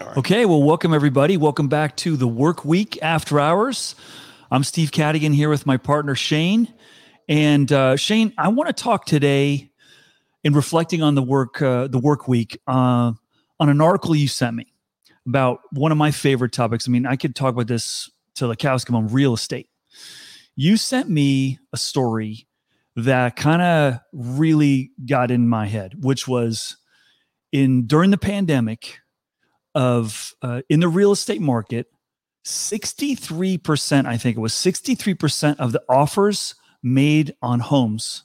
Right. Okay, well, welcome everybody. Welcome back to the Work Week After Hours. I'm Steve Cadigan here with my partner, Shane. And Shane, I want to talk today in reflecting on the work week on an article you sent me about one of my favorite topics. I mean, I could talk about this till the cows come home, real estate. You sent me a story that kind of really got in my head, which was during the pandemic in the real estate market, 63%, I think it was 63% of the offers made on homes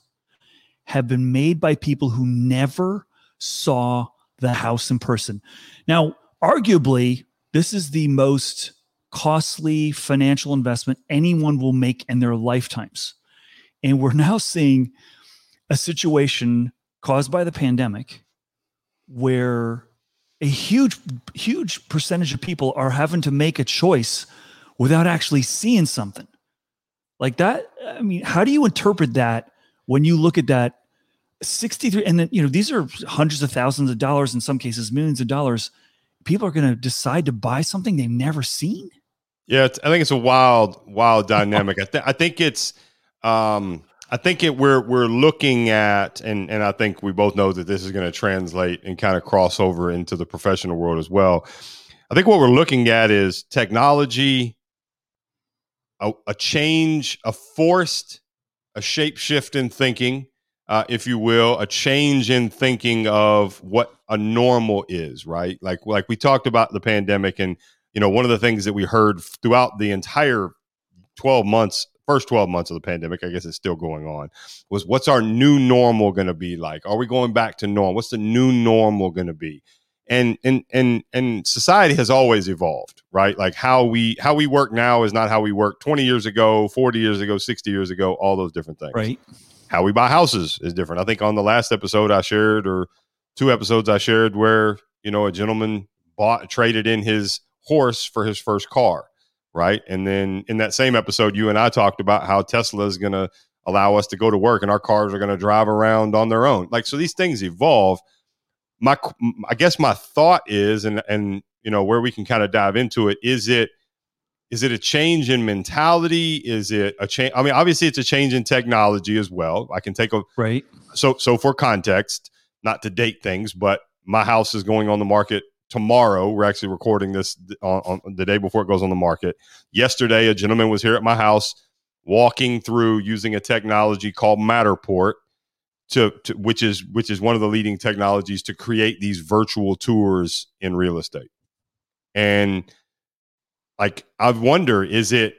have been made by people who never saw the house in person. Now, arguably, this is the most costly financial investment anyone will make in their lifetimes. And we're now seeing a situation caused by the pandemic where a huge, huge percentage of people are having to make a choice without actually seeing something like that. I mean, how do you interpret that when you look at that 63? And then, these are hundreds of thousands of dollars, in some cases, millions of dollars. People are going to decide to buy something they've never seen. Yeah. I think it's a wild, wild dynamic. I think we're looking at, and I think we both know that this is going to translate and kind of cross over into the professional world as well. I think what we're looking at is technology, a change, a shape shift in thinking, if you will, a change in thinking of what a normal is, right? Like we talked about the pandemic, and one of the things that we heard throughout the entire 12 months. First 12 months of the pandemic, I guess it's still going on, was what's our new normal going to be like? Are we going back to normal? What's the new normal going to be? And society has always evolved, right? Like how we work now is not how we worked 20 years ago, 40 years ago, 60 years ago, all those different things. Right. How we buy houses is different. I think on the last episode I shared, or two episodes I shared, where, a gentleman traded in his horse for his first car. Right. And then in that same episode, you and I talked about how Tesla is going to allow us to go to work and our cars are going to drive around on their own. So these things evolve. I guess my thought is, and where we can kind of dive into it, is it a change in mentality? Is it a change? I mean, obviously it's a change in technology as well. I can take a right. So for context, not to date things, but my house is going on the market tomorrow. We're actually recording this on the day before it goes on the market. Yesterday, a gentleman was here at my house walking through using a technology called Matterport, which is one of the leading technologies to create these virtual tours in real estate. And I wonder, is it?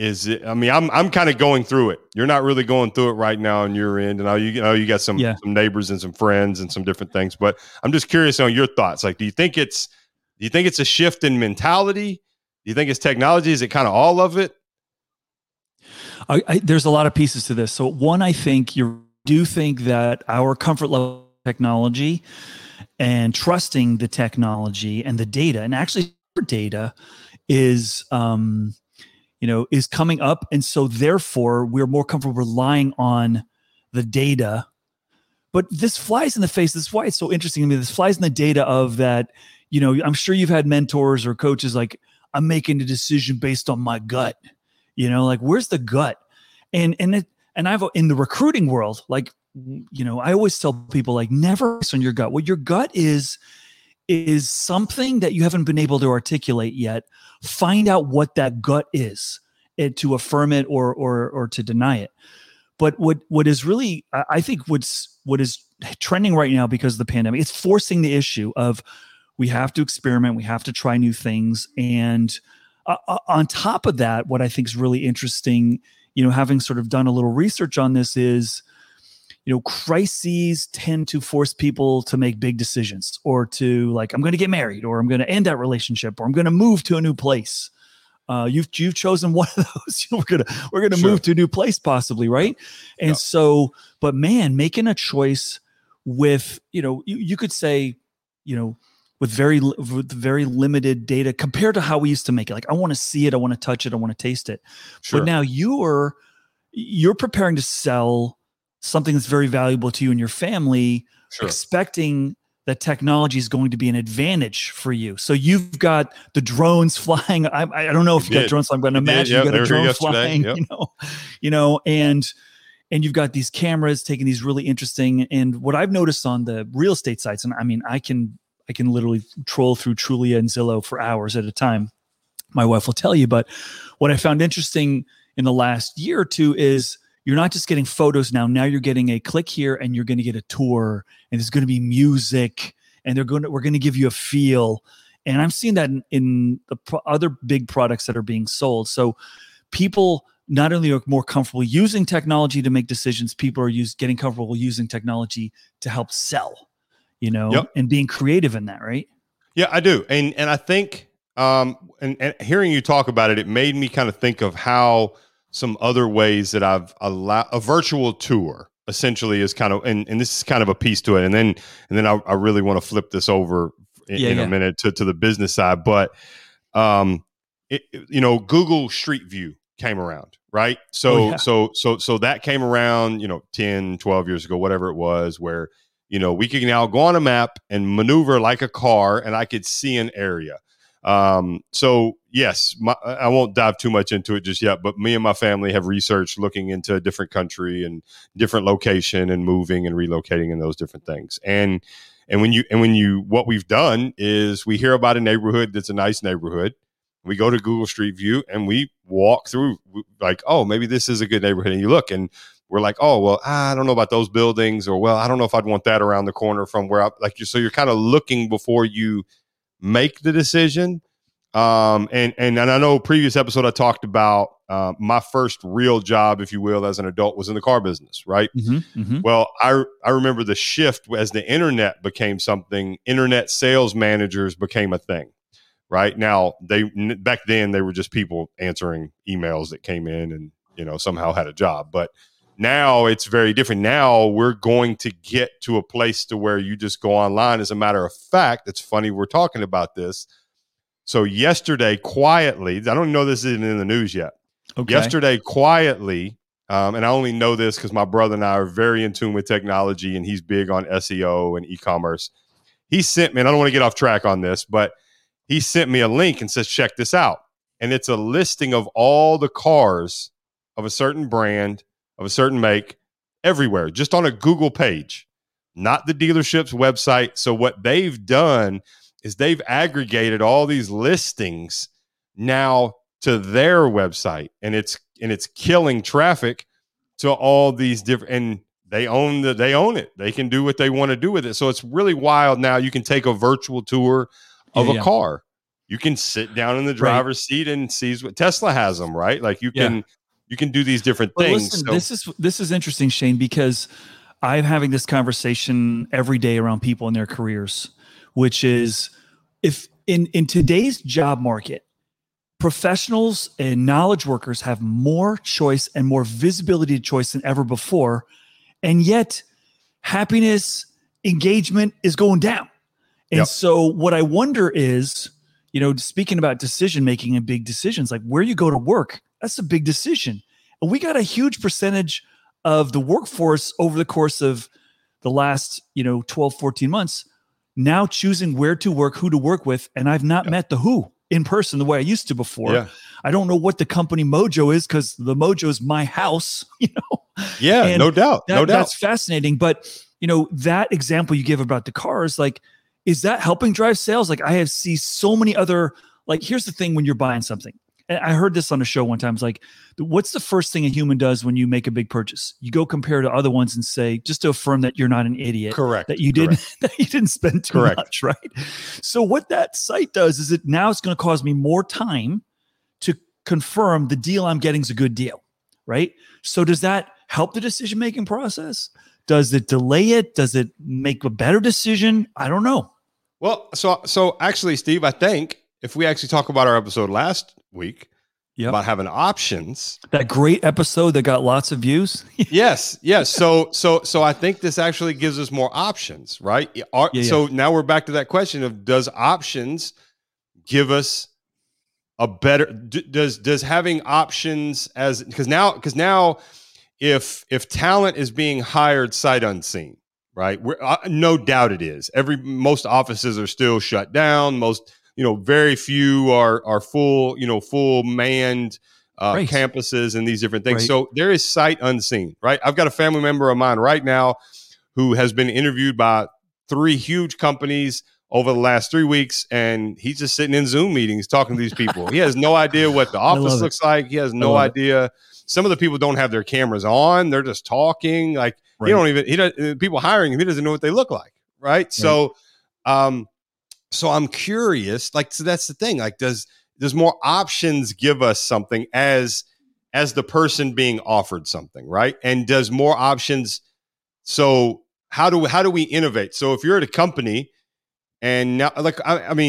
I mean, I'm kind of going through it. You're not really going through it right now on your end, and you got some neighbors and some friends and some different things. But I'm just curious on your thoughts. Do you think it's a shift in mentality? Do you think it's technology? Is it kind of all of it? There's a lot of pieces to this. So one, I think you do think that our comfort level of technology and trusting the technology and the data, and actually data is. Is coming up. And so therefore we're more comfortable relying on the data, but this flies in the face. This is why it's so interesting to me. This flies in the data of that, I'm sure you've had mentors or coaches like, I'm making a decision based on my gut, where's the gut? And I've in the recruiting world, I always tell people never based on your gut. Well, your gut is something that you haven't been able to articulate yet. Find out what that gut is to affirm it or to deny it. But what is really, I think what is trending right now because of the pandemic, it's forcing the issue of we have to experiment, we have to try new things. And on top of that, what I think is really interesting, having sort of done a little research on this is, crises tend to force people to make big decisions or to I'm going to get married, or I'm going to end that relationship, or I'm going to move to a new place. You've chosen one of those. We're going to move to a new place possibly. Right. And so, but man, making a choice with, you could say, with very limited data compared to how we used to make it. I want to see it. I want to touch it. I want to taste it. Sure. But now you're preparing to sell something that's very valuable to you and your family, sure, expecting that technology is going to be an advantage for you. So you've got the drones flying. I don't know if you've got drones flying, but I imagine you've got a drone flying, and you've got these cameras taking these really interesting. And what I've noticed on the real estate sites, and I mean, I can literally troll through Trulia and Zillow for hours at a time. My wife will tell you, but what I found interesting in the last year or two is you're not just getting photos now. Now you're getting a click here and you're going to get a tour and there's going to be music and we're going to give you a feel. And I'm seeing that in the other big products that are being sold. So people not only are more comfortable using technology to make decisions, people are getting comfortable using technology to help sell, and being creative in that. Right. Yeah, I do. And I think, and hearing you talk about it, it made me kind of think of how some other ways that I've allowed a virtual tour essentially is kind of, and this is kind of a piece to it. And then I really want to flip this over in a minute to the business side. But, Google Street View came around, right? So that came around, 10, 12 years ago, whatever it was, where, we can now go on a map and maneuver like a car and I could see an area. So yes, I won't dive too much into it just yet, but me and my family have researched looking into a different country and different location and moving and relocating and those different things. And what we've done is we hear about a neighborhood that's a nice neighborhood. We go to Google Street View and we walk through like, oh, maybe this is a good neighborhood. And you look and we're like, oh, well, I don't know about those buildings, or, well, I don't know if I'd want that around the corner from where I like you. So you're kind of looking before you make the decision. And I know previous episode, I talked about my first real job, if you will, as an adult was in the car business, right? Mm-hmm, mm-hmm. Well, I remember the shift as the internet became something, internet sales managers became a thing, right? Now, back then they were just people answering emails that came in and, somehow had a job. But now it's very different. Now we're going to get to a place to where you just go online. As a matter of fact, it's funny we're talking about this. So yesterday, quietly, I don't know this isn't in the news yet. Okay. Yesterday, quietly, and I only know this because my brother and I are very in tune with technology, and he's big on SEO and e-commerce. He sent me, and I don't want to get off track on this, but he sent me a link and says, check this out. And it's a listing of all the cars of a certain brand, of a certain make, everywhere, just on a Google page, not the dealership's website. So what they've done is they've aggregated all these listings now to their website, and it's killing traffic to all these different, and they own it. They can do what they want to do with it. So it's really wild. Now you can take a virtual tour of a car. You can sit down in the driver's seat and see what Tesla has them, right? Like you can, you can do these different things. Listen, so this is interesting, Shane, because I'm having this conversation every day around people in their careers, which is if in today's job market, professionals and knowledge workers have more choice and more visibility to choice than ever before. And yet happiness, engagement is going down. And so what I wonder is, speaking about decision-making and big decisions, like where you go to work, that's a big decision. And we got a huge percentage of the workforce over the course of the last, 12, 14 months now choosing where to work, who to work with. And I've not met the who in person the way I used to before. Yeah. I don't know what the company mojo is because the mojo is my house, Yeah, and no doubt. That's fascinating. But, that example you give about the cars, like, is that helping drive sales? Like I have seen so many other, like, here's the thing when you're buying something. I heard this on a show one time. It's like, what's the first thing a human does when you make a big purchase? You go compare to other ones and say, just to affirm that you're not an idiot. Correct. That you didn't spend too much, right? So what that site does is it's going to cause me more time to confirm the deal I'm getting is a good deal, right? So does that help the decision-making process? Does it delay it? Does it make a better decision? I don't know. Well, so actually, Steve, I think if we actually talk about our episode last week about having options, that great episode that got lots of views. Yes. So I think this actually gives us more options, right? So now we're back to that question of, does options give us a better, does having options as, because now if talent is being hired sight unseen, right? No doubt it is. Most offices are still shut down. Most, very few are full, full manned campuses and these different things. Right. So there is sight unseen, right? I've got a family member of mine right now who has been interviewed by 3 huge companies over the last 3 weeks, and he's just sitting in Zoom meetings talking to these people. He has no idea what the office looks like. He has no idea. Some of the people don't have their cameras on. They're just talking. Like people hiring him, he doesn't know what they look like. Right. So, so I'm curious, so that's the thing. Does more options give us something as the person being offered something, right? And does more options. So how do we innovate? So if you're at a company, and now, I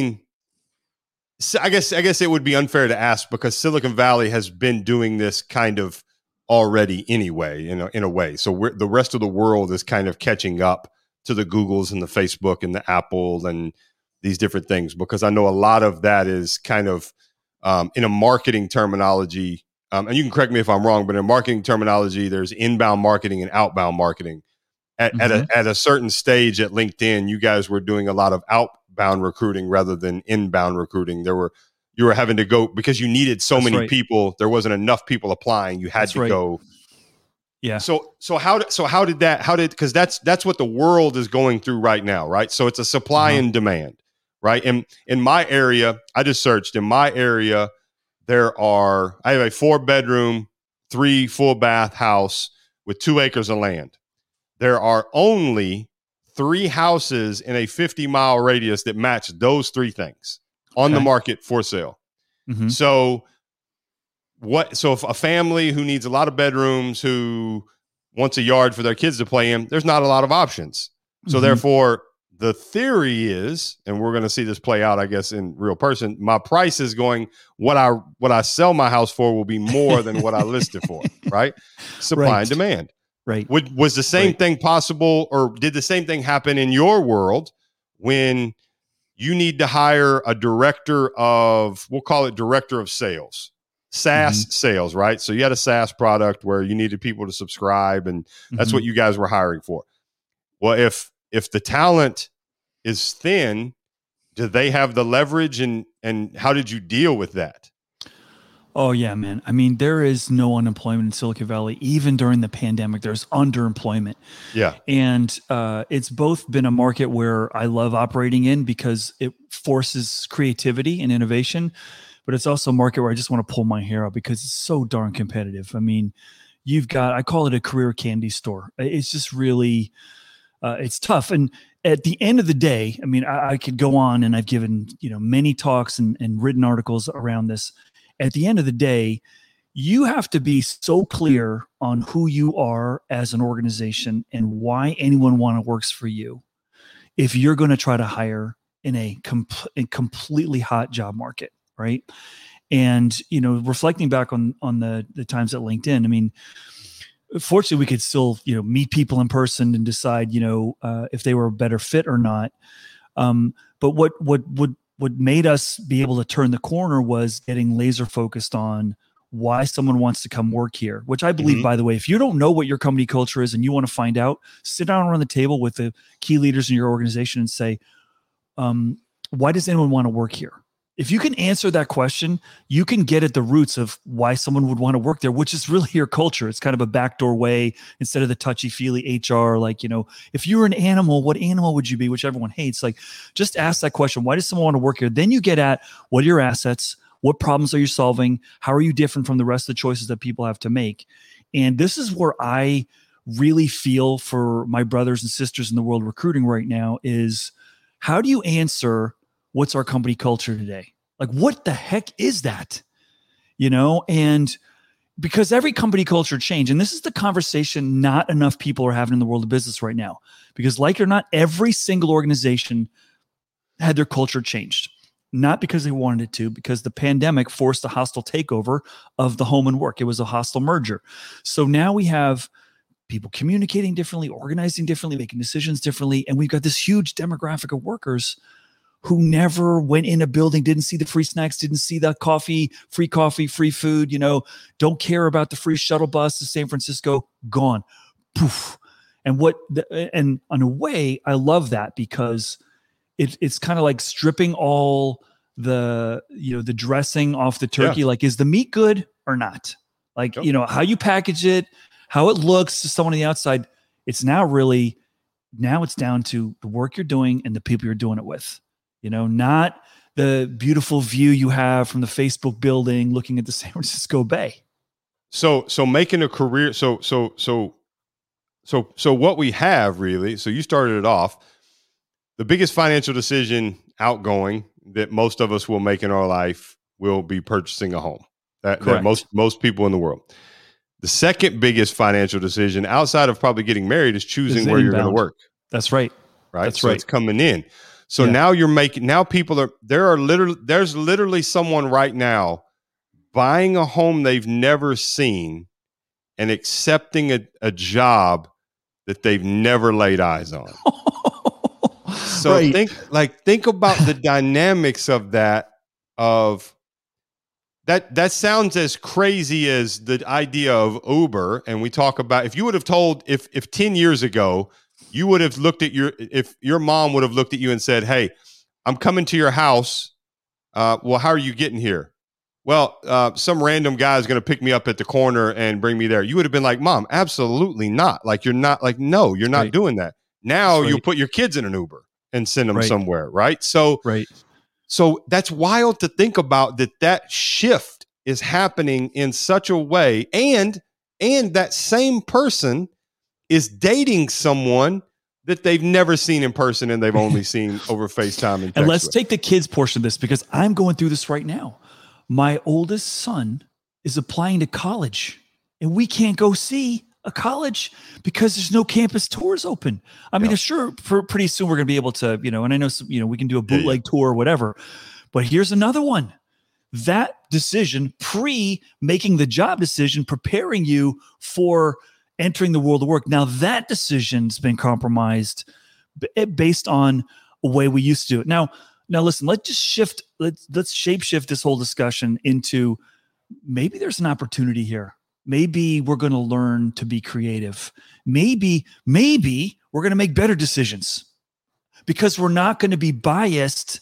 guess it would be unfair to ask, because Silicon Valley has been doing this kind of already anyway, in a way. So the rest of the world is kind of catching up to the Googles and the Facebook and the Apple and these different things, because I know a lot of that is kind of in a marketing terminology. And you can correct me if I'm wrong, but in marketing terminology, there's inbound marketing and outbound marketing. At a certain stage at LinkedIn, you guys were doing a lot of outbound recruiting rather than inbound recruiting. You were having to go because you needed so many people. There wasn't enough people applying. You had to go. Yeah. So how did that, because that's what the world is going through right now. Right. So it's a supply and demand. Right. And in my area, I just searched in my area. I have a 4-bedroom, 3 full bath house with 2 acres of land. There are only 3 houses in a 50-mile radius that match those 3 things on the market for sale. Mm-hmm. So if a family who needs a lot of bedrooms, who wants a yard for their kids to play in, there's not a lot of options. So therefore, the theory is, and we're going to see this play out, I guess, in real person, my price is going, what I sell my house for will be more than what I list it for, right? Supply and demand. Right. Was the same thing possible, or did the same thing happen in your world when you need to hire a director of, we'll call it director of sales, SaaS sales, right? So you had a SaaS product where you needed people to subscribe, and that's what you guys were hiring for. Well, if the talent is thin, do they have the leverage, and how did you deal with that? Oh yeah, man. I mean, there is no unemployment in Silicon Valley. Even during the pandemic, there's underemployment. Yeah. And it's both been a market where I love operating in because it forces creativity and innovation, but it's also a market where I just want to pull my hair out because it's so darn competitive. I mean, I call it a career candy store. It's just really, it's tough. And at the end of the day, I mean, I could go on, and I've given, many talks and written articles around this. At the end of the day, you have to be so clear on who you are as an organization and why anyone works for you if you're going to try to hire in a completely hot job market, right? And, reflecting back on the times at LinkedIn, I mean, fortunately, we could still, meet people in person and decide, if they were a better fit or not. But what made us be able to turn the corner was getting laser focused on why someone wants to come work here, which I believe, by the way, if you don't know what your company culture is and you want to find out, sit down around the table with the key leaders in your organization and say, why does anyone want to work here? If you can answer that question, you can get at the roots of why someone would want to work there, which is really your culture. It's kind of a backdoor way instead of the touchy-feely HR. If you were an animal, what animal would you be? Which everyone hates. Just ask that question. Why does someone want to work here? Then you get at, what are your assets? What problems are you solving? How are you different from the rest of the choices that people have to make? And this is where I really feel for my brothers and sisters in the world recruiting right now is, how do you answer what's our company culture today? What the heck is that? And because every company culture change, and this is the conversation not enough people are having in the world of business right now, because like it or not, every single organization had their culture changed, not because they wanted it to, because the pandemic forced a hostile takeover of the home and work. It was a hostile merger. So now we have people communicating differently, organizing differently, making decisions differently. And we've got this huge demographic of workers who never went in a building, didn't see the free snacks, didn't see the coffee, free food, don't care about the free shuttle bus to San Francisco, gone. Poof. And and in a way, I love that because it's kind of like stripping all the, the dressing off the turkey. Yeah. Like, is the meat good or not? Like, yep. How you package it, how it looks to someone on the outside. It's now it's down to the work you're doing and the people you're doing it with, not the beautiful view you have from the Facebook building looking at the San Francisco Bay. So making a career. So what we have really, so you started it off, the biggest financial decision outgoing that most of us will make in our life will be purchasing a home. That most people in the world. The second biggest financial decision outside of probably getting married is choosing where you're going to work. That's right. Right. That's right. It's coming in. So now you're making, there's literally someone right now buying a home they've never seen and accepting a job that they've never laid eyes on. So think about the dynamics of that, That sounds as crazy as the idea of Uber. And we talk about, if you would have told, if 10 years ago, you would have looked at if your mom would have looked at you and said, "Hey, I'm coming to your house. Well, how are you getting here?" "Well, some random guy is going to pick me up at the corner and bring me there." You would have been like, "Mom, absolutely not. Like, you're not like, no, you're not doing that." Now you'll put your kids in an Uber and send them somewhere. Right. So, So that's wild to think about that shift is happening in such a way. And that same person is dating someone that they've never seen in person and they've only seen over FaceTime and text. And let's take the kids portion of this because I'm going through this right now. My oldest son is applying to college and we can't go see a college because there's no campus tours open. I mean, sure, pretty soon we're going to be able to, and I know, we can do a bootleg tour or whatever, but here's another one. That decision making the job decision, preparing you for entering the world of work. Now that decision's been compromised based on a way we used to do it. Now listen, let's shapeshift this whole discussion into maybe there's an opportunity here. Maybe we're going to learn to be creative. Maybe we're going to make better decisions because we're not going to be biased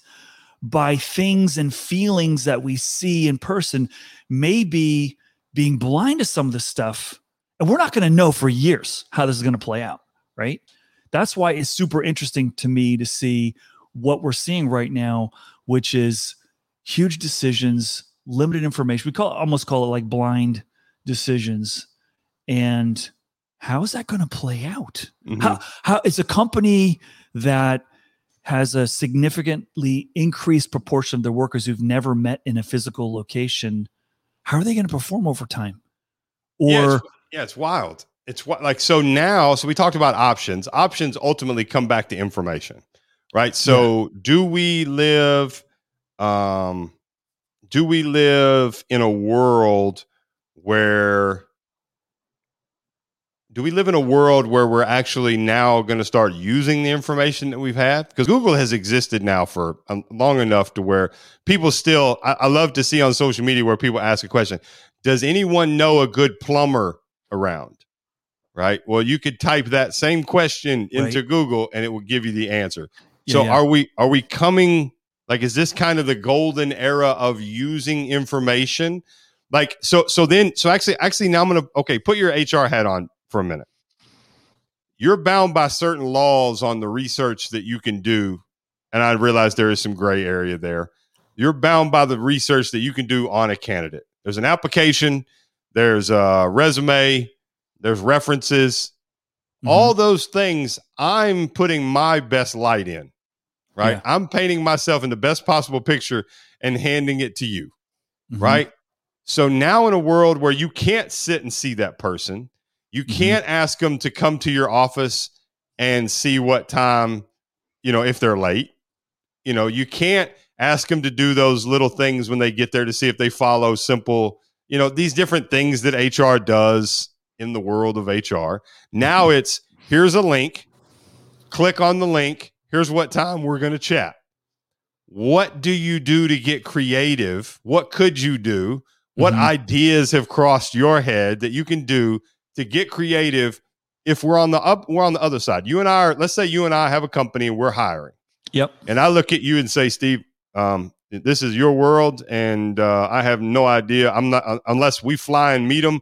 by things and feelings that we see in person. Maybe being blind to some of this stuff, and we're not going to know for years how this is going to play out, right? That's why it's super interesting to me to see what we're seeing right now, which is huge decisions, limited information. We almost call it like blind decisions, and how is that going to play out? Mm-hmm. How is a company that has a significantly increased proportion of their workers who've never met in a physical location, how are they going to perform over time? Or it's wild. It's what so we talked about options. Options ultimately come back to information, right? So do we live in a world where we're actually now going to start using the information that we've had? Because Google has existed now for long enough to where people still, I love to see on social media where people ask a question, does anyone know a good plumber around? Right? Well, you could type that same question into Google and it will give you the answer. Are we coming, is this kind of the golden era of using information? So now I'm going to, put your HR hat on for a minute. You're bound by certain laws on the research that you can do. And I realize there is some gray area there. You're bound by the research that you can do on a candidate. There's an application, there's a resume, there's references, all those things I'm putting my best light in, right? Yeah. I'm painting myself in the best possible picture and handing it to you, right? So now in a world where you can't sit and see that person, you can't ask them to come to your office and see what time, if they're late, you can't ask them to do those little things when they get there to see if they follow simple, these different things that HR does in the world of HR. Now it's, here's a link, click on the link. Here's what time we're going to chat. What do you do to get creative? What could you do? What ideas have crossed your head that you can do to get creative if we're on the other side. You and I are, let's say you and I have a company and we're hiring. Yep. And I look at you and say, Steve, this is your world, and I have no idea. I'm not unless we fly and meet them.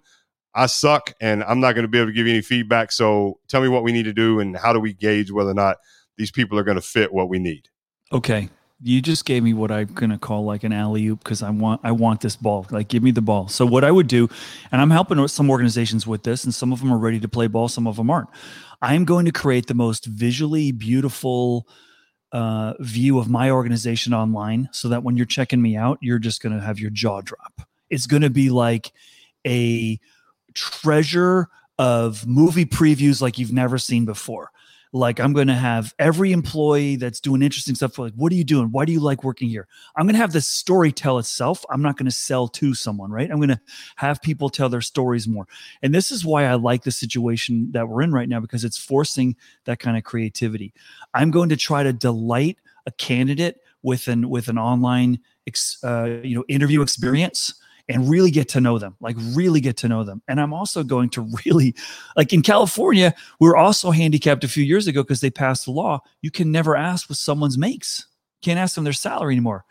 I suck, and I'm not going to be able to give you any feedback. So tell me what we need to do, and how do we gauge whether or not these people are going to fit what we need? Okay, you just gave me what I'm going to call like an alley-oop, because I want this ball. Like, give me the ball. So what I would do, and I'm helping with some organizations with this, and some of them are ready to play ball, some of them aren't. I'm going to create the most visually beautiful view of my organization online, so that when you're checking me out, you're just going to have your jaw drop. It's going to be like a treasure of movie previews like you've never seen before. Like, I'm going to have every employee that's doing interesting stuff. Like, what are you doing? Why do you like working here? I'm going to have this story tell itself. I'm not going to sell to someone, right? I'm going to have people tell their stories more. And this is why I like the situation that we're in right now, because it's forcing that kind of creativity. I'm going to try to delight a candidate with an online interview experience, and really get to know them, And I'm also going to really, like in California, we were also handicapped a few years ago because they passed a law. You can never ask what someone's makes. Can't ask them their salary anymore.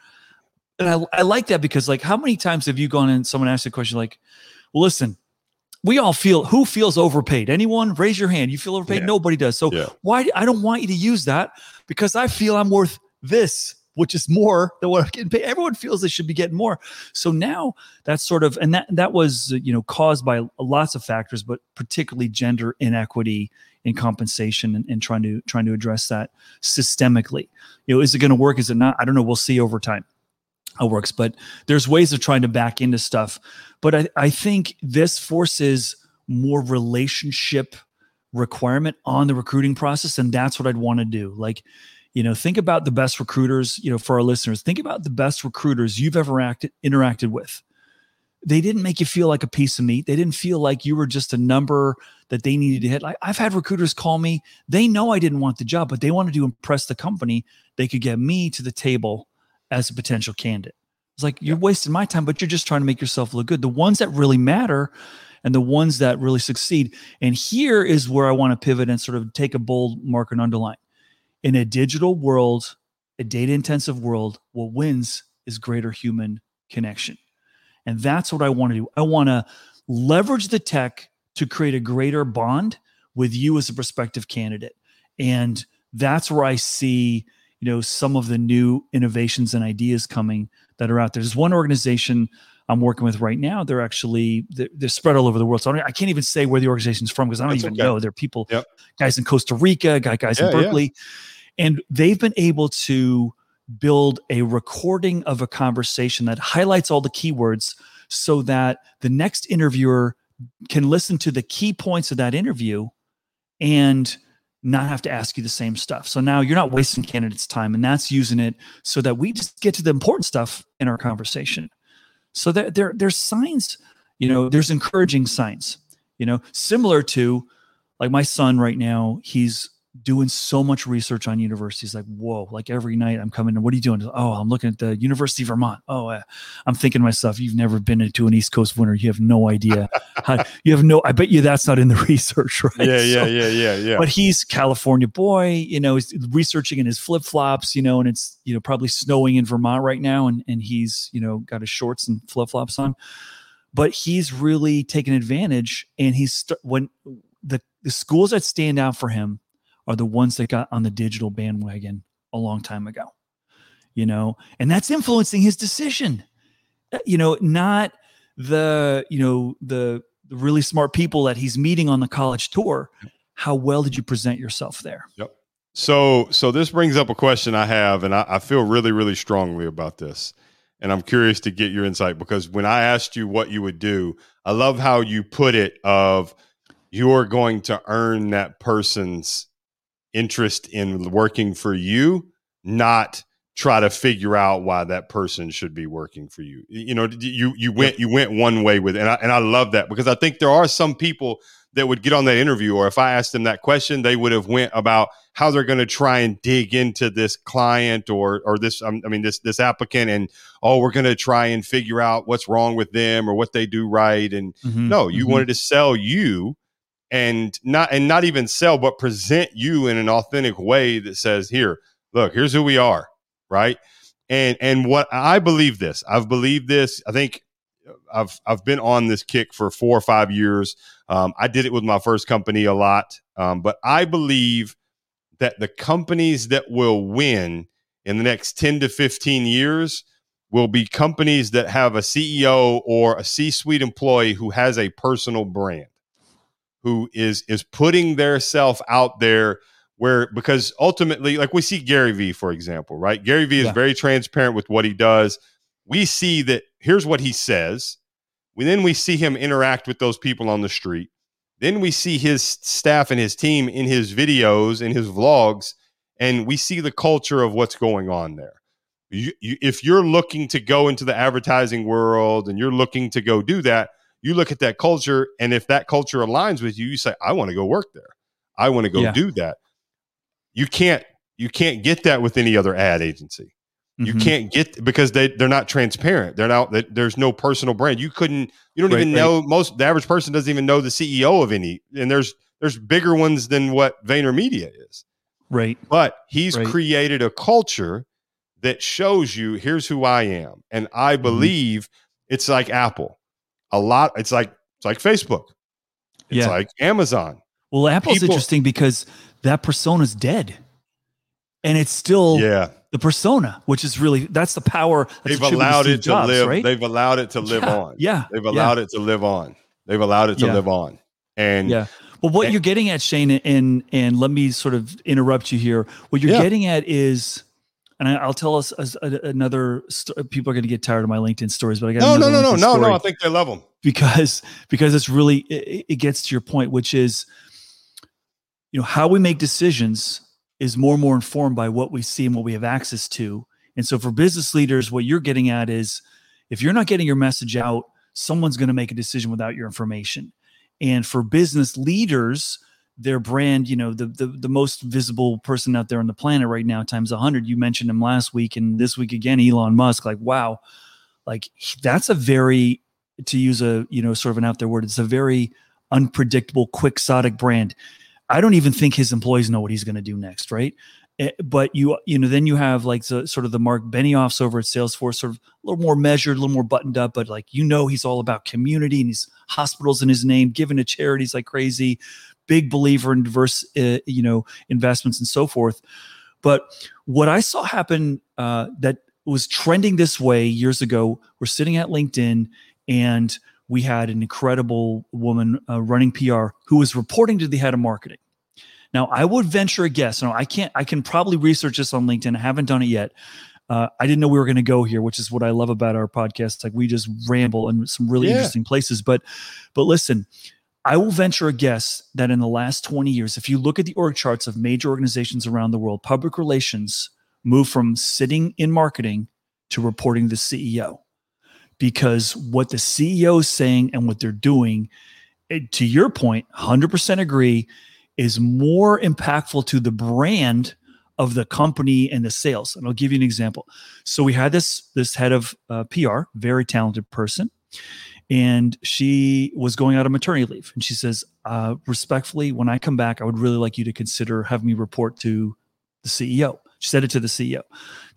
And I like that, because like, how many times have you gone and someone asked a question like, listen, we all feel, who feels overpaid? Anyone? Raise your hand. You feel overpaid? Yeah. Nobody does. So why, I don't want you to use that, because I feel I'm worth this, which is more than what I'm getting paid. Everyone feels they should be getting more. So now that's sort of, and that was, caused by lots of factors, but particularly gender inequity in compensation, and trying to address that systemically. Is it going to work? Is it not? I don't know. We'll see over time how it works, but there's ways of trying to back into stuff. But I think this forces more relationship requirement on the recruiting process. And that's what I'd want to do. Like, think about the best recruiters, for our listeners, think about the best recruiters you've ever interacted with. They didn't make you feel like a piece of meat. They didn't feel like you were just a number that they needed to hit. Like, I've had recruiters call me. They know I didn't want the job, but they wanted to impress the company. They could get me to the table as a potential candidate. It's like, you're wasting my time, but you're just trying to make yourself look good. The ones that really matter and the ones that really succeed. And here is where I want to pivot and sort of take a bold mark and underline. In a digital world, a data-intensive world, what wins is greater human connection. And that's what I want to do. I want to leverage the tech to create a greater bond with you as a prospective candidate. And that's where I see, some of the new innovations and ideas coming that are out there. There's one organization I'm working with right now. They're actually, they're spread all over the world. So I can't even say where the organization's from, because I don't even know. They're people, guys in Costa Rica, guys in Berkeley. And they've been able to build a recording of a conversation that highlights all the keywords, so that the next interviewer can listen to the key points of that interview and not have to ask you the same stuff. So now you're not wasting candidates' time, and that's using it so that we just get to the important stuff in our conversation. So there's signs, there's encouraging signs, similar to like my son right now. He's doing so much research on universities. Like, whoa, like every night I'm coming in. What are you doing? Oh, I'm looking at the University of Vermont. Oh, I'm thinking to myself, you've never been into an East Coast winter. You have no idea. I bet you that's not in the research, right? Yeah. But he's California boy, he's researching in his flip-flops, and it's, probably snowing in Vermont right now. And he's, got his shorts and flip-flops on, but he's really taken advantage. And he's, when the schools that stand out for him are the ones that got on the digital bandwagon a long time ago, and that's influencing his decision, not the, the really smart people that he's meeting on the college tour. How well did you present yourself there? Yep. So this brings up a question I have, and I feel really, really strongly about this. And I'm curious to get your insight, because when I asked you what you would do, I love how you put it of, you're going to earn that person's interest in working for you, not try to figure out why that person should be working for you. You went one way with it. And I love that, because I think there are some people that would get on that interview, or if I asked them that question, they would have went about how they're going to try and dig into this client or this, this applicant, and, we're going to try and figure out what's wrong with them or what they do right. And no, you wanted to sell you. and not even sell, but present you in an authentic way that says, here, look, here's who we are. Right. And what I believe this, I think I've been on this kick for 4 or 5 years. I did it with my first company a lot. But I believe that the companies that will win in the next 10 to 15 years will be companies that have a CEO or a C-suite employee who has a personal brand, who is putting their self out there, where, because ultimately, like we see Gary V, for example, right? Gary V is very transparent with what he does. We see that here's what he says. Then we see him interact with those people on the street. Then we see his staff and his team in his videos, in his vlogs, and we see the culture of what's going on there. If you're looking to go into the advertising world and you're looking to go do that, you look at that culture, and if that culture aligns with you, you say, I want to go work there. I want to go do that. You can't get that with any other ad agency. You can't get, because they're not transparent. There's no personal brand. You don't even know most, the average person doesn't even know the CEO of any, and there's bigger ones than what VaynerMedia is. Right. But he's created a culture that shows you, here's who I am. And I believe it's like Apple a lot. It's like Facebook. It's like Amazon. Well, Apple's interesting because that persona's dead, and it's still the persona, which is really, that's the power. That's they've allowed it to live. Right? They've allowed it to live on. Yeah. They've allowed it to live on. They've allowed it to live on. And well, what you're getting at, Shane, and let me sort of interrupt you here. What you're getting at is, and I'll tell us people are going to get tired of my LinkedIn stories, but I got no. I think they love them because it's really, it gets to your point, which is, you know, how we make decisions is more and more informed by what we see and what we have access to. And so for business leaders, what you're getting at is, if you're not getting your message out, someone's going to make a decision without your information. And for business leaders, their brand, you know, the most visible person out there on the planet right now, times 100, you mentioned him last week and this week again, Elon Musk, like, wow, like that's a very, to use a, you know, sort of an out there word, it's a very unpredictable, quixotic brand. I don't even think his employees know what he's going to do next, right? But you know, then you have like the sort of the Mark Benioffs over at Salesforce, sort of a little more measured, a little more buttoned up, but like, you know, he's all about community and he's hospitals in his name, giving to charities like crazy, big believer in diverse, you know, investments and so forth. But what I saw happen that was trending this way years ago, we're sitting at LinkedIn and we had an incredible woman running PR who was reporting to the head of marketing. Now, I would venture a guess. No, I can probably research this on LinkedIn. I haven't done it yet. I didn't know we were going to go here, which is what I love about our podcast. Like, we just ramble in some really interesting places. But listen, I will venture a guess that in the last 20 years, if you look at the org charts of major organizations around the world, public relations moved from sitting in marketing to reporting to the CEO. Because what the CEO is saying and what they're doing, to your point, 100% agree, is more impactful to the brand of the company and the sales. And I'll give you an example. So we had this head of PR, very talented person, and she was going out on maternity leave. And she says, respectfully, when I come back, I would really like you to consider having me report to the CEO. She said it to the CEO,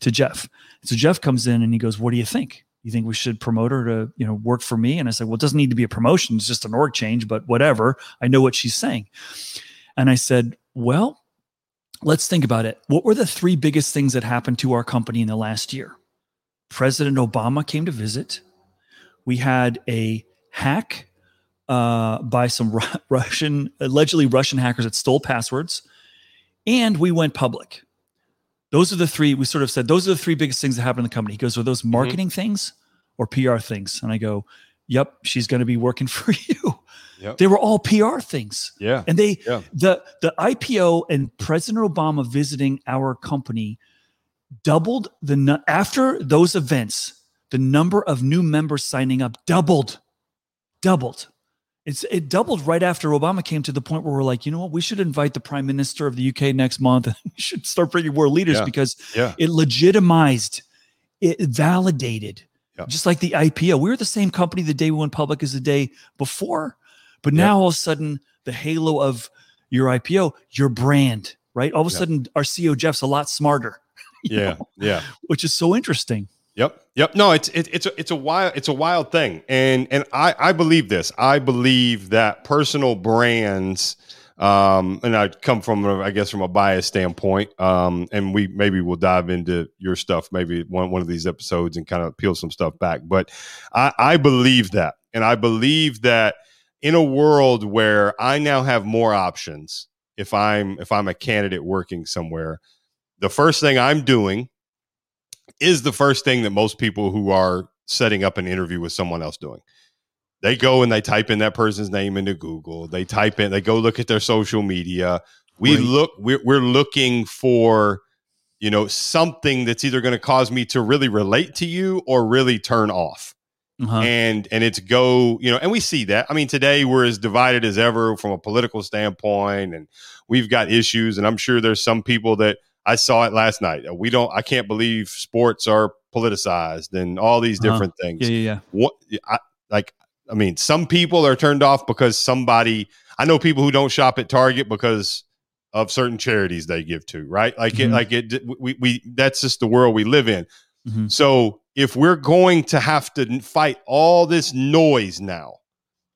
to Jeff. So Jeff comes in and he goes, what do you think? You think we should promote her to, you know, work for me? And I said, well, it doesn't need to be a promotion. It's just an org change, but whatever. I know what she's saying. And I said, well, let's think about it. What were the 3 biggest things that happened to our company in the last year? President Obama came to visit. We had a hack by some allegedly Russian hackers that stole passwords. And we went public. Those are the 3, we sort of said, those are the 3 biggest things that happened in the company. He goes, are those marketing things or PR things? And I go, yep, she's going to be working for you. Yep. They were all PR things. Yeah. And the IPO and President Obama visiting our company doubled after those events, the number of new members signing up doubled. It doubled right after Obama came, to the point where we're like, you know what, we should invite the Prime Minister of the UK next month. We should start bringing world leaders because it legitimized, it validated, just like the IPO. We were the same company the day we went public as the day before, But now all of a sudden, the halo of your IPO, your brand, right? All of a sudden, our CEO Jeff's a lot smarter. Yeah, which is so interesting. Yep. No, it's a wild thing, and I believe this. I believe that personal brands, and I come from from a bias standpoint, and we maybe will dive into your stuff maybe one of these episodes and kind of peel some stuff back. But I believe that, and I believe that in a world where I now have more options, if I'm a candidate working somewhere, the first thing I'm doing is the first thing that most people who are setting up an interview with someone else doing. They go and they type in that person's name into Google. They type in, they go look at their social media. We're looking for, something that's either going to cause me to really relate to you or really turn off. Uh-huh. And it's and we see that. I mean, today we're as divided as ever from a political standpoint, and we've got issues, and I'm sure there's some people that, I saw it last night. I can't believe sports are politicized and all these different things. Yeah. Some people are turned off because I know people who don't shop at Target because of certain charities they give to, right? That's just the world we live in. Mm-hmm. So if we're going to have to fight all this noise now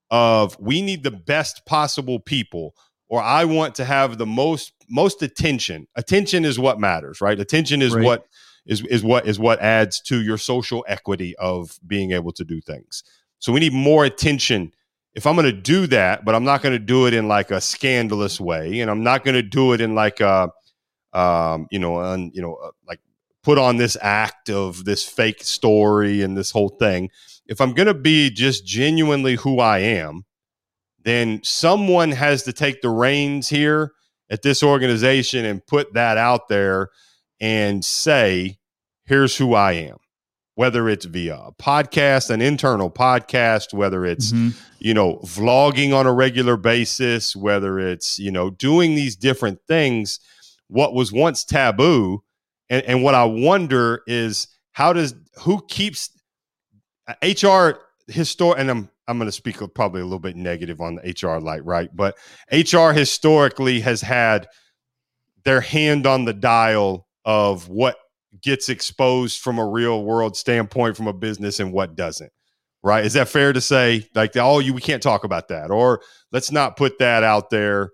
of we need the best possible people, or I want to have the most attention. Attention is what matters, right? Attention is what adds to your social equity of being able to do things. So we need more attention. If I'm going to do that, but I'm not going to do it in like a scandalous way, and I'm not going to do it in like a, like put on this act of this fake story and this whole thing. If I'm going to be just genuinely who I am, then someone has to take the reins here at this organization and put that out there and say, here's who I am, whether it's via a podcast, an internal podcast, whether it's, vlogging on a regular basis, whether it's, doing these different things, what was once taboo. And what I wonder is who keeps HR historically, and I'm going to speak probably a little bit negative on the HR light, right? But HR historically has had their hand on the dial of what gets exposed from a real world standpoint from a business and what doesn't, right? Is that fair to say? Like, we can't talk about that, or let's not put that out there.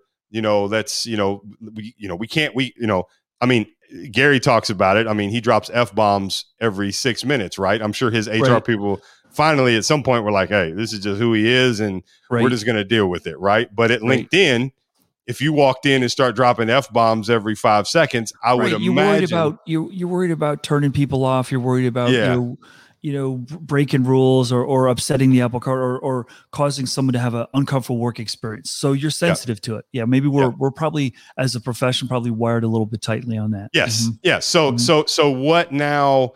Gary talks about it. I mean, he drops F-bombs every 6 minutes, right? I'm sure his HR people finally at some point were like, hey, this is just who he is, and we're just going to deal with it, right? But at LinkedIn, if you walked in and start dropping F-bombs every 5 seconds, I would imagine. You're worried about turning people off. You're worried about breaking rules or upsetting the apple cart or causing someone to have an uncomfortable work experience. So you're sensitive to it. Yeah. Maybe we're probably as a profession, wired a little bit tightly on that. Yes. Mm-hmm. Yeah. So what now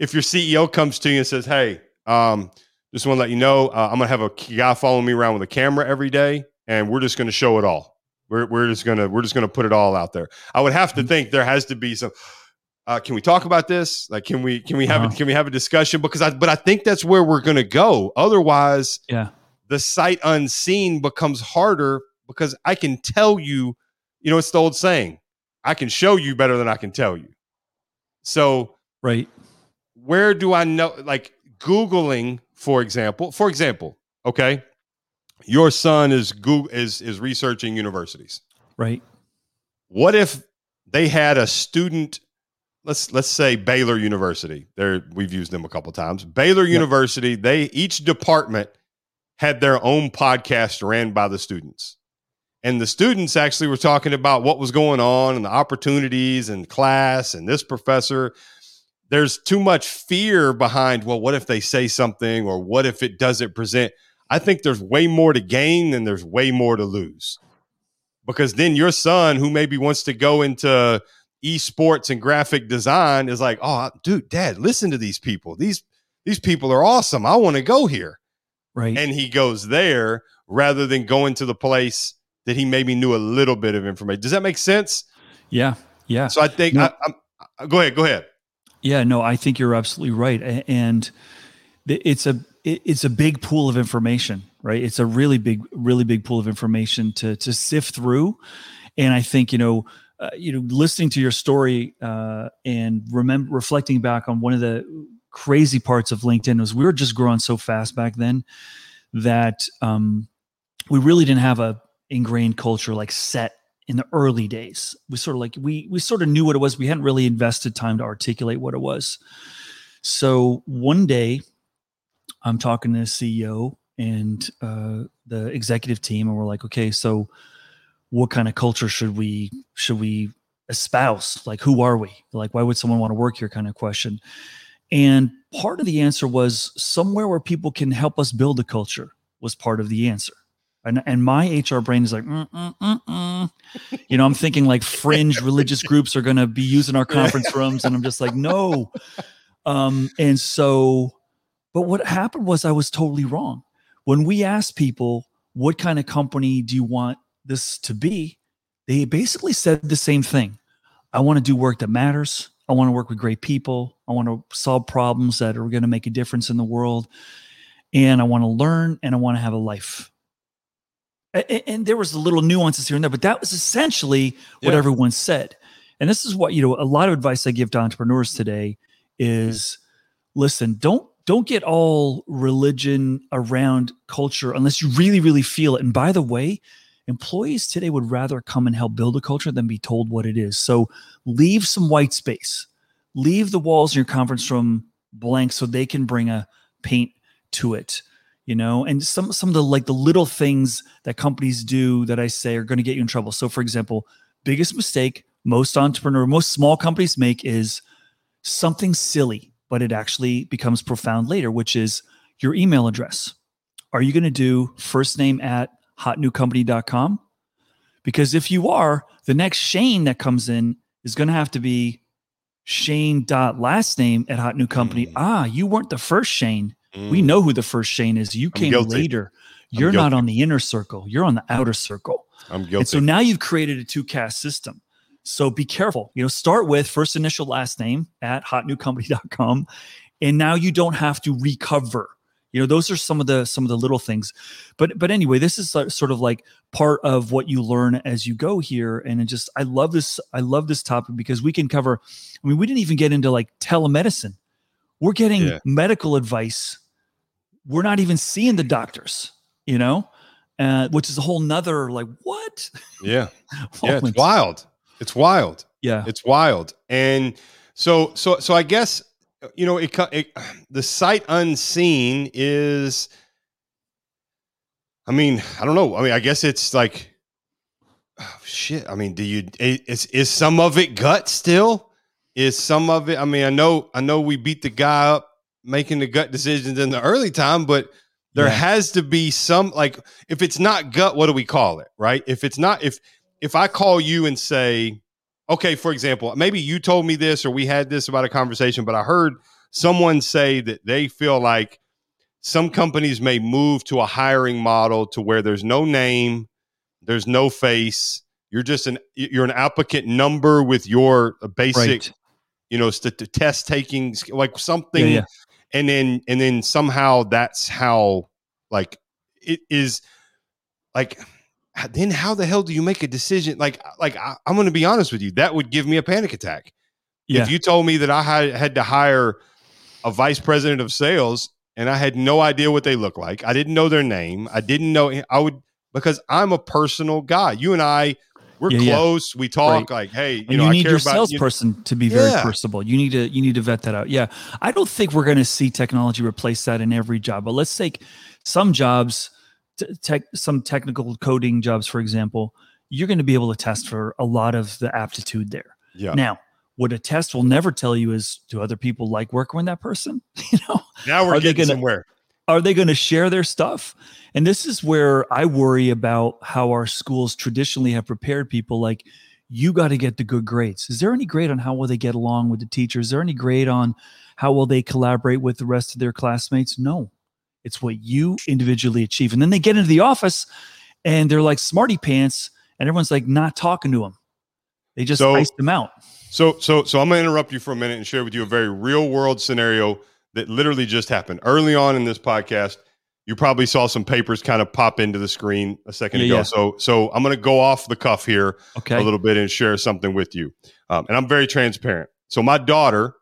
if your CEO comes to you and says, hey, just want to let you know, I'm going to have a guy following me around with a camera every day, and we're just going to show it all. We're just going to put it all out there. I would have to think there has to be some, can we talk about this? Like, can we have a discussion? But I think that's where we're going to go. Otherwise, the sight unseen becomes harder, because I can tell you, it's the old saying, I can show you better than I can tell you. So, where do I know? Like, Googling, for example, okay, your son is researching universities, right? What if they had a student? Let's say Baylor University. We've used them a couple times. Baylor University. They each department had their own podcast ran by the students, and the students actually were talking about what was going on and the opportunities and class and this professor. There's too much fear behind, well, what if they say something, or what if it doesn't present? I think there's way more to gain and there's way more to lose, because then your son, who maybe wants to go into esports and graphic design, is like, oh, dude, Dad, listen to these people. These people are awesome. I want to go here. Right. And he goes there rather than going to the place that he maybe knew a little bit of information. Does that make sense? Yeah. Yeah. So I think go ahead. Yeah, no, I think you're absolutely right. And it's a big pool of information, right? It's a really big pool of information to sift through. And I think, listening to your story and reflecting back on one of the crazy parts of LinkedIn was we were just growing so fast back then that we really didn't have a ingrained culture like set in the early days. We sort of we sort of knew what it was. We hadn't really invested time to articulate what it was. So one day I'm talking to the CEO and the executive team, and we're like, okay, so what kind of culture should we espouse? Like, who are we? Like, why would someone want to work here kind of question? And part of the answer was somewhere where people can help us build a culture was part of the answer. And my HR brain is like, I'm thinking like fringe religious groups are going to be using our conference rooms. And I'm just like, no. And so, but what happened was I was totally wrong. When we asked people, what kind of company do you want this to be? They basically said the same thing. I want to do work that matters. I want to work with great people. I want to solve problems that are going to make a difference in the world. And I want to learn, and I want to have a life. And there was little nuances here and there, but that was essentially what everyone said. And this is what, a lot of advice I give to entrepreneurs today is, listen, don't get all religion around culture unless you really, really feel it. And by the way, employees today would rather come and help build a culture than be told what it is. So leave some white space, leave the walls in your conference room blank so they can bring a paint to it. And some of the little things that companies do that I say are going to get you in trouble. So for example, biggest mistake most small companies make is something silly, but it actually becomes profound later, which is your email address. Are you going to do firstname@hotnewcompany.com? Because if you are, the next Shane that comes in is going to have to be Shane.lastname@hotnewcompany. You weren't the first Shane. We know who the first Shane is. You came later. You're not on the inner circle. You're on the outer circle. I'm guilty. And so now you've created a two-cast system. So be careful. Start with first initial last name at hotnewcompany.com. And now you don't have to recover. Those are some of the little things. But anyway, this is sort of like part of what you learn as you go here. And I love this topic because we can cover, we didn't even get into like telemedicine. We're getting medical advice. We're not even seeing the doctors, which is a whole nother like, what? Yeah. It's wild. It's wild. And so I guess, the sight unseen is, I don't know. I guess it's like, oh shit. Is some of it gut still? Is some of it, I know we beat the guy up making the gut decisions in the early time, but there has to be some, like, if it's not gut, what do we call it, right? If it's not, if I call you and say, okay, for example, maybe you told me this or we had this about a conversation, but I heard someone say that they feel like some companies may move to a hiring model to where there's no name, there's no face, you're an applicant number with your basic, right. Test taking, like something. Yeah, yeah. And then somehow that's how, like, it is like, then how the hell do you make a decision? Like, I'm going to be honest with you. That would give me a panic attack. Yeah. If you told me that I had to hire a vice president of sales and I had no idea what they look like, I didn't know their name. I didn't know because I'm a personal guy. You and I, we're close. Yeah. We talk like, hey, you need your salesperson to be very personable. You need to vet that out. Yeah. I don't think we're going to see technology replace that in every job, but let's take some jobs, some technical coding jobs, for example. You're going to be able to test for a lot of the aptitude there. Yeah. Now, what a test will never tell you is, do other people like working with that person? Now we're getting somewhere. Are they going to share their stuff? And this is where I worry about how our schools traditionally have prepared people. Like, you got to get the good grades. Is there any grade on how well they get along with the teacher? Is there any grade on how well they collaborate with the rest of their classmates? No, it's what you individually achieve. And then they get into the office and they're like smarty pants and everyone's like not talking to them. They just iced them out. So I'm going to interrupt you for a minute and share with you a very real world scenario that literally just happened early on in this podcast. You probably saw some papers kind of pop into the screen a second ago. Yeah. So I'm going to go off the cuff here a little bit and share something with you. And I'm very transparent. So my daughter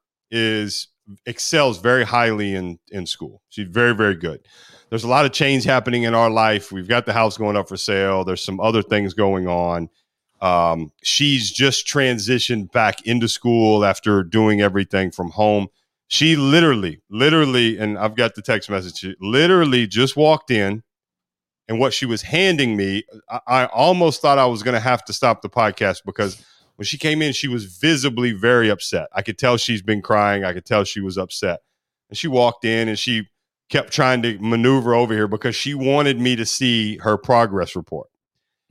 excels very highly in school. She's very, very good. There's a lot of change happening in our life. We've got the house going up for sale. There's some other things going on. She's just transitioned back into school after doing everything from home. She literally, and I've got the text message, she literally just walked in, and what she was handing me, I almost thought I was going to have to stop the podcast, because when she came in, she was visibly very upset. I could tell she's been crying. I could tell she was upset. And she walked in, and she kept trying to maneuver over here because she wanted me to see her progress report.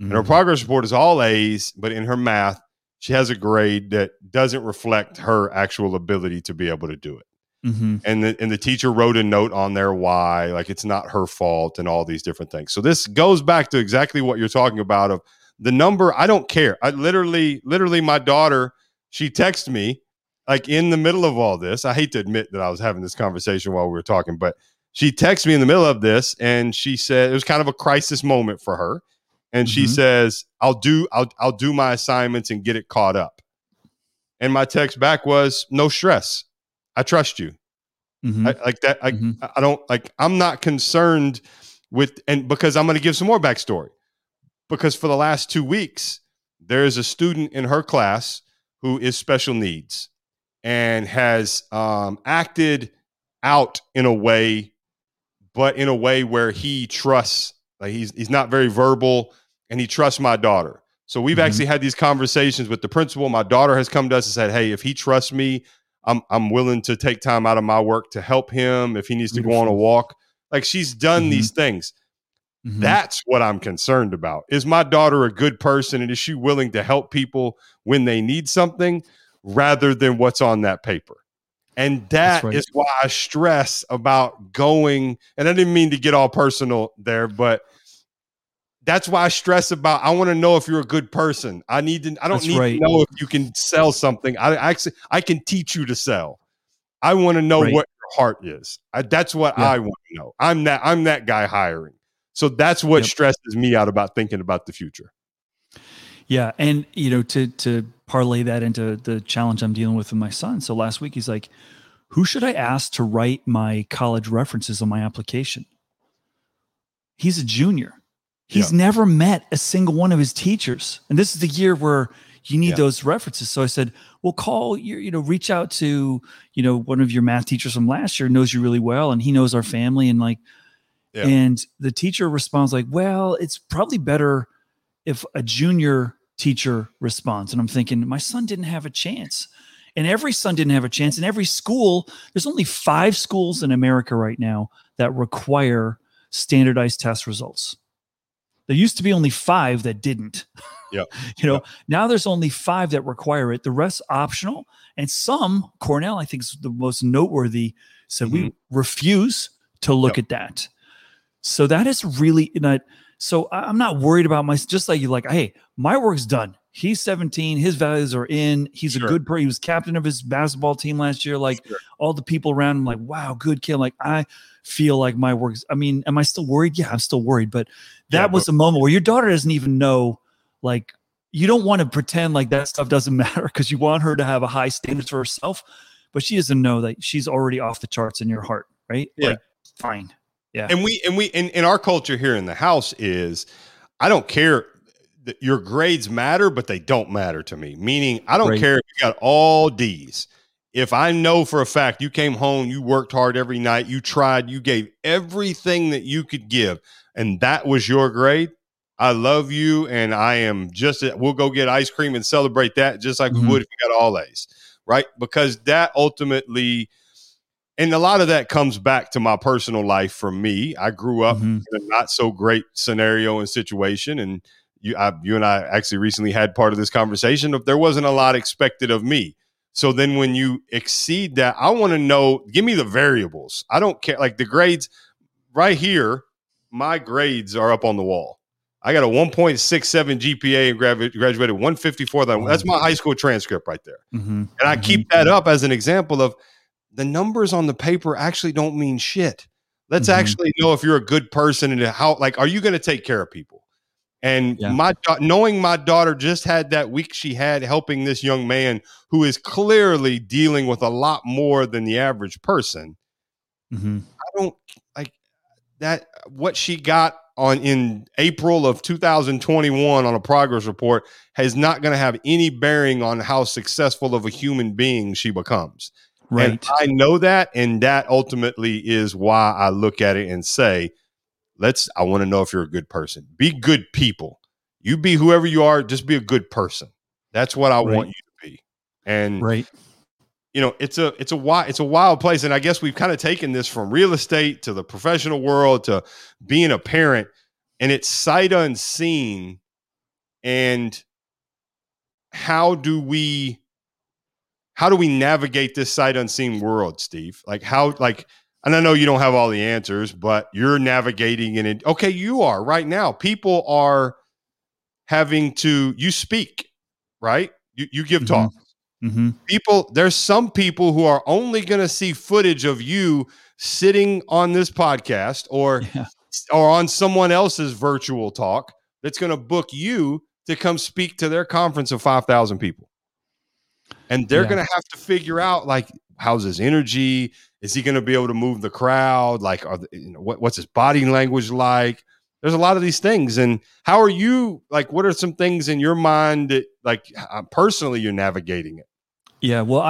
Mm-hmm. And her progress report is all A's, but in her math, she has a grade that doesn't reflect her actual ability to be able to do it. Mm-hmm. And the teacher wrote a note on there why, like it's not her fault and all these different things. So this goes back to exactly what you're talking about of the number. I don't care. I literally my daughter, she texted me like in the middle of all this. I hate to admit that I was having this conversation while we were talking, but she texted me in the middle of this, and she said it was kind of a crisis moment for her. And she says, I'll do my assignments and get it caught up. And my text back was, no stress. I trust you. Mm-hmm. I'm not concerned with, and because I'm going to give some more backstory, because for the last 2 weeks, there is a student in her class who is special needs and has acted out in a way, but in a way where he trusts, like he's not very verbal, and he trusts my daughter. So we've actually had these conversations with the principal. My daughter has come to us and said, hey, if he trusts me, I'm willing to take time out of my work to help him if he needs to go on a walk. Like she's done these things. Mm-hmm. That's what I'm concerned about. Is my daughter a good person, and is she willing to help people when they need something rather than what's on that paper? And that is why I stress about going, and I didn't mean to get all personal there, but that's why I stress about, I want to know if you're a good person. I don't need to know if you can sell something. I can teach you to sell. I want to know what your heart is. That's what I want to know. I'm that guy hiring. So that's what stresses me out about thinking about the future. Yeah. And you know, to parlay that into the challenge I'm dealing with my son. So last week, he's like, who should I ask to write my college references on my application? He's a junior. He's never met a single one of his teachers. And this is the year where you need those references. So I said, well, call your, reach out to, one of your math teachers from last year, knows you really well. And he knows our family. And and the teacher responds like, well, it's probably better if a junior teacher responds. And I'm thinking, my son didn't have a chance. And every son didn't have a chance. And every school, there's only 5 schools in America right now that require standardized test results. There used to be only 5 that didn't. Yeah. Now there's only 5 that require it. The rest optional. And some, Cornell, I think is the most noteworthy, said we refuse to look at that. So that is really not. So I'm not worried about my, just like you, like, hey, my work's done. He's 17. His values are in. He's a good person. He was captain of his basketball team last year. Like all the people around him, like, wow, good kid. Like I feel like my work's, I mean, am I still worried? Yeah, I'm still worried. But that was a moment where your daughter doesn't even know, like, you don't want to pretend like that stuff doesn't matter because you want her to have a high standard for herself, but she doesn't know that she's already off the charts in your heart, right? Yeah. Like, fine. Yeah. And our culture here in the house is, I don't care that your grades matter, but they don't matter to me. Meaning I don't care if you got all D's. If I know for a fact you came home, you worked hard every night, you tried, you gave everything that you could give, and that was your grade, I love you. And I am just, we'll go get ice cream and celebrate that just like we would if you got all A's, right? Because that ultimately, and a lot of that comes back to my personal life for me. I grew up in a not so great scenario and situation. And you and I actually recently had part of this conversation of there wasn't a lot expected of me. So then when you exceed that, I want to know, give me the variables. I don't care. Like the grades right here, my grades are up on the wall. I got a 1.67 GPA and graduated 154. That's my high school transcript right there. Mm-hmm. And I keep that up as an example of, the numbers on the paper actually don't mean shit. Let's actually know if you're a good person and how, like, are you going to take care of people? And knowing my daughter just had that week she had helping this young man who is clearly dealing with a lot more than the average person. I don't like that. What she got in April of 2021 on a progress report is not going to have any bearing on how successful of a human being she becomes. Right. And I know that. And that ultimately is why I look at it and say, I want to know if you're a good person. Be good people. You be whoever you are. Just be a good person. That's what I want you to be. And you know, it's a wild place. And I guess we've kind of taken this from real estate to the professional world to being a parent, and it's sight unseen. And how do we navigate this sight unseen world, Steve? And I know you don't have all the answers, but you're navigating in it. Okay, you are right now. People are having to, you speak, right? You give talks. People, there's some people who are only going to see footage of you sitting on this podcast or on someone else's virtual talk that's going to book you to come speak to their conference of 5,000 people. And they're going to have to figure out, like, how's his energy? Is he going to be able to move the crowd? Like, what's his body language like? There's a lot of these things. And how are you, like, what are some things in your mind that, like, personally you're navigating it? Yeah. Well,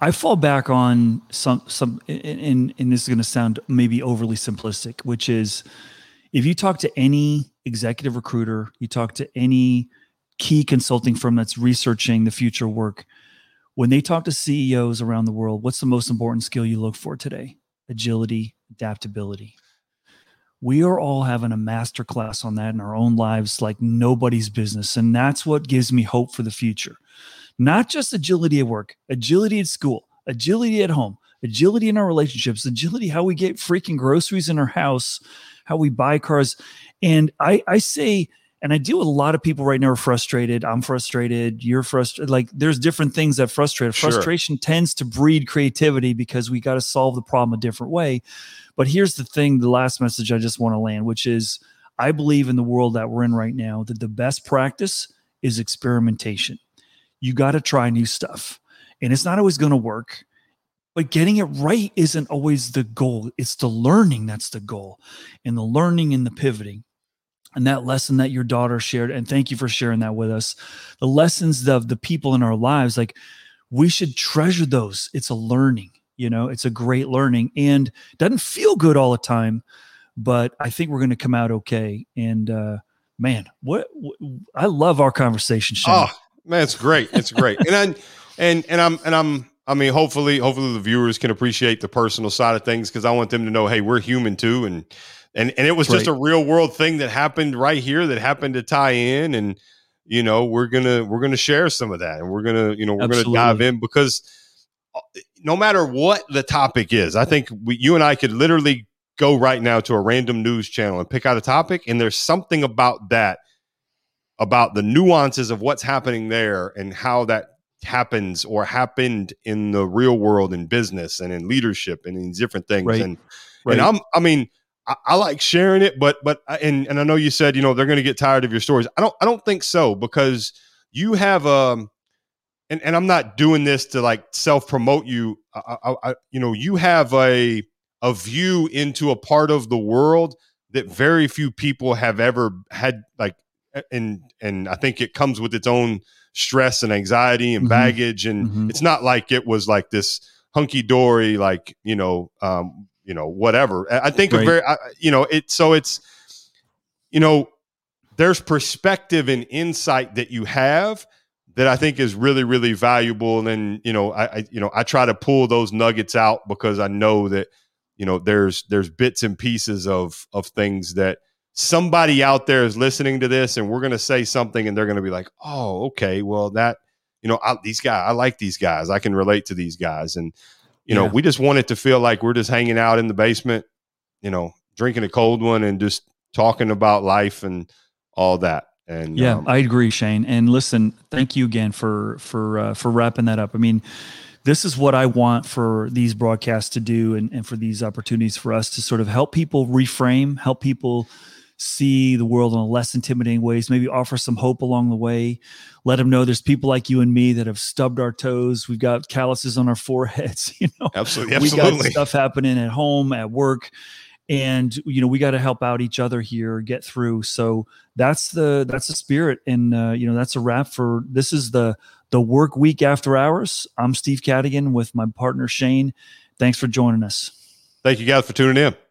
I fall back on some, and this is going to sound maybe overly simplistic, which is if you talk to any executive recruiter, you talk to any key consulting firm that's researching the future work, when they talk to CEOs around the world, what's the most important skill you look for today? Agility, adaptability. We are all having a masterclass on that in our own lives, like nobody's business. And that's what gives me hope for the future. Not just agility at work, agility at school, agility at home, agility in our relationships, agility, how we get freaking groceries in our house, how we buy cars. And I say, and I deal with a lot of people right now are frustrated. I'm frustrated. You're frustrated. Like, there's different things that frustrate. Frustration tends to breed creativity because we got to solve the problem a different way. But here's the thing, the last message I just want to land, which is I believe in the world that we're in right now that the best practice is experimentation. You got to try new stuff. And it's not always going to work. But getting it right isn't always the goal. It's the learning that's the goal. And the learning and the pivoting. And that lesson that your daughter shared, and thank you for sharing that with us, the lessons of the people in our lives, like, we should treasure those. It's a learning, it's a great learning, and doesn't feel good all the time, but I think we're going to come out okay. And man, I love our conversation, Shane. Oh man, it's great. It's great. I mean, hopefully the viewers can appreciate the personal side of things, because I want them to know, hey, we're human too. And it was just a real world thing that happened right here that happened to tie in. And, we're going to share some of that, and we're going to dive in, because no matter what the topic is, I think you and I could literally go right now to a random news channel and pick out a topic. And there's something about that, about the nuances of what's happening there and how that happens or happened in the real world, in business and in leadership and in different things. Right. And I like sharing it, but I know you said, they're going to get tired of your stories. I don't think so, because you have, and I'm not doing this to, like, self promote you. You have a view into a part of the world that very few people have ever had, like, and I think it comes with its own stress and anxiety and baggage. And it's not like it was like this hunky dory, like, whatever. I think there's perspective and insight that you have that I think is really, really valuable. And, I try to pull those nuggets out, because I know that, there's bits and pieces of things that somebody out there is listening to this, and we're going to say something and they're going to be like, oh, okay, well, that, I like these guys. I can relate to these guys. And, we just want it to feel like we're just hanging out in the basement, drinking a cold one and just talking about life and all that. And I agree, Shane. And listen, thank you again for wrapping that up. I mean, this is what I want for these broadcasts to do, and for these opportunities for us to sort of help people reframe, help people see the world in a less intimidating ways, maybe offer some hope along the way. Let them know there's people like you and me that have stubbed our toes. We've got calluses on our foreheads, you know, absolutely. We got stuff happening at home, at work, and, you know, we got to help out each other here, get through. So that's the spirit. And, you know, that's a wrap for, this is the work week after hours. I'm Steve Cadigan with my partner, Shane. Thanks for joining us. Thank you guys for tuning in.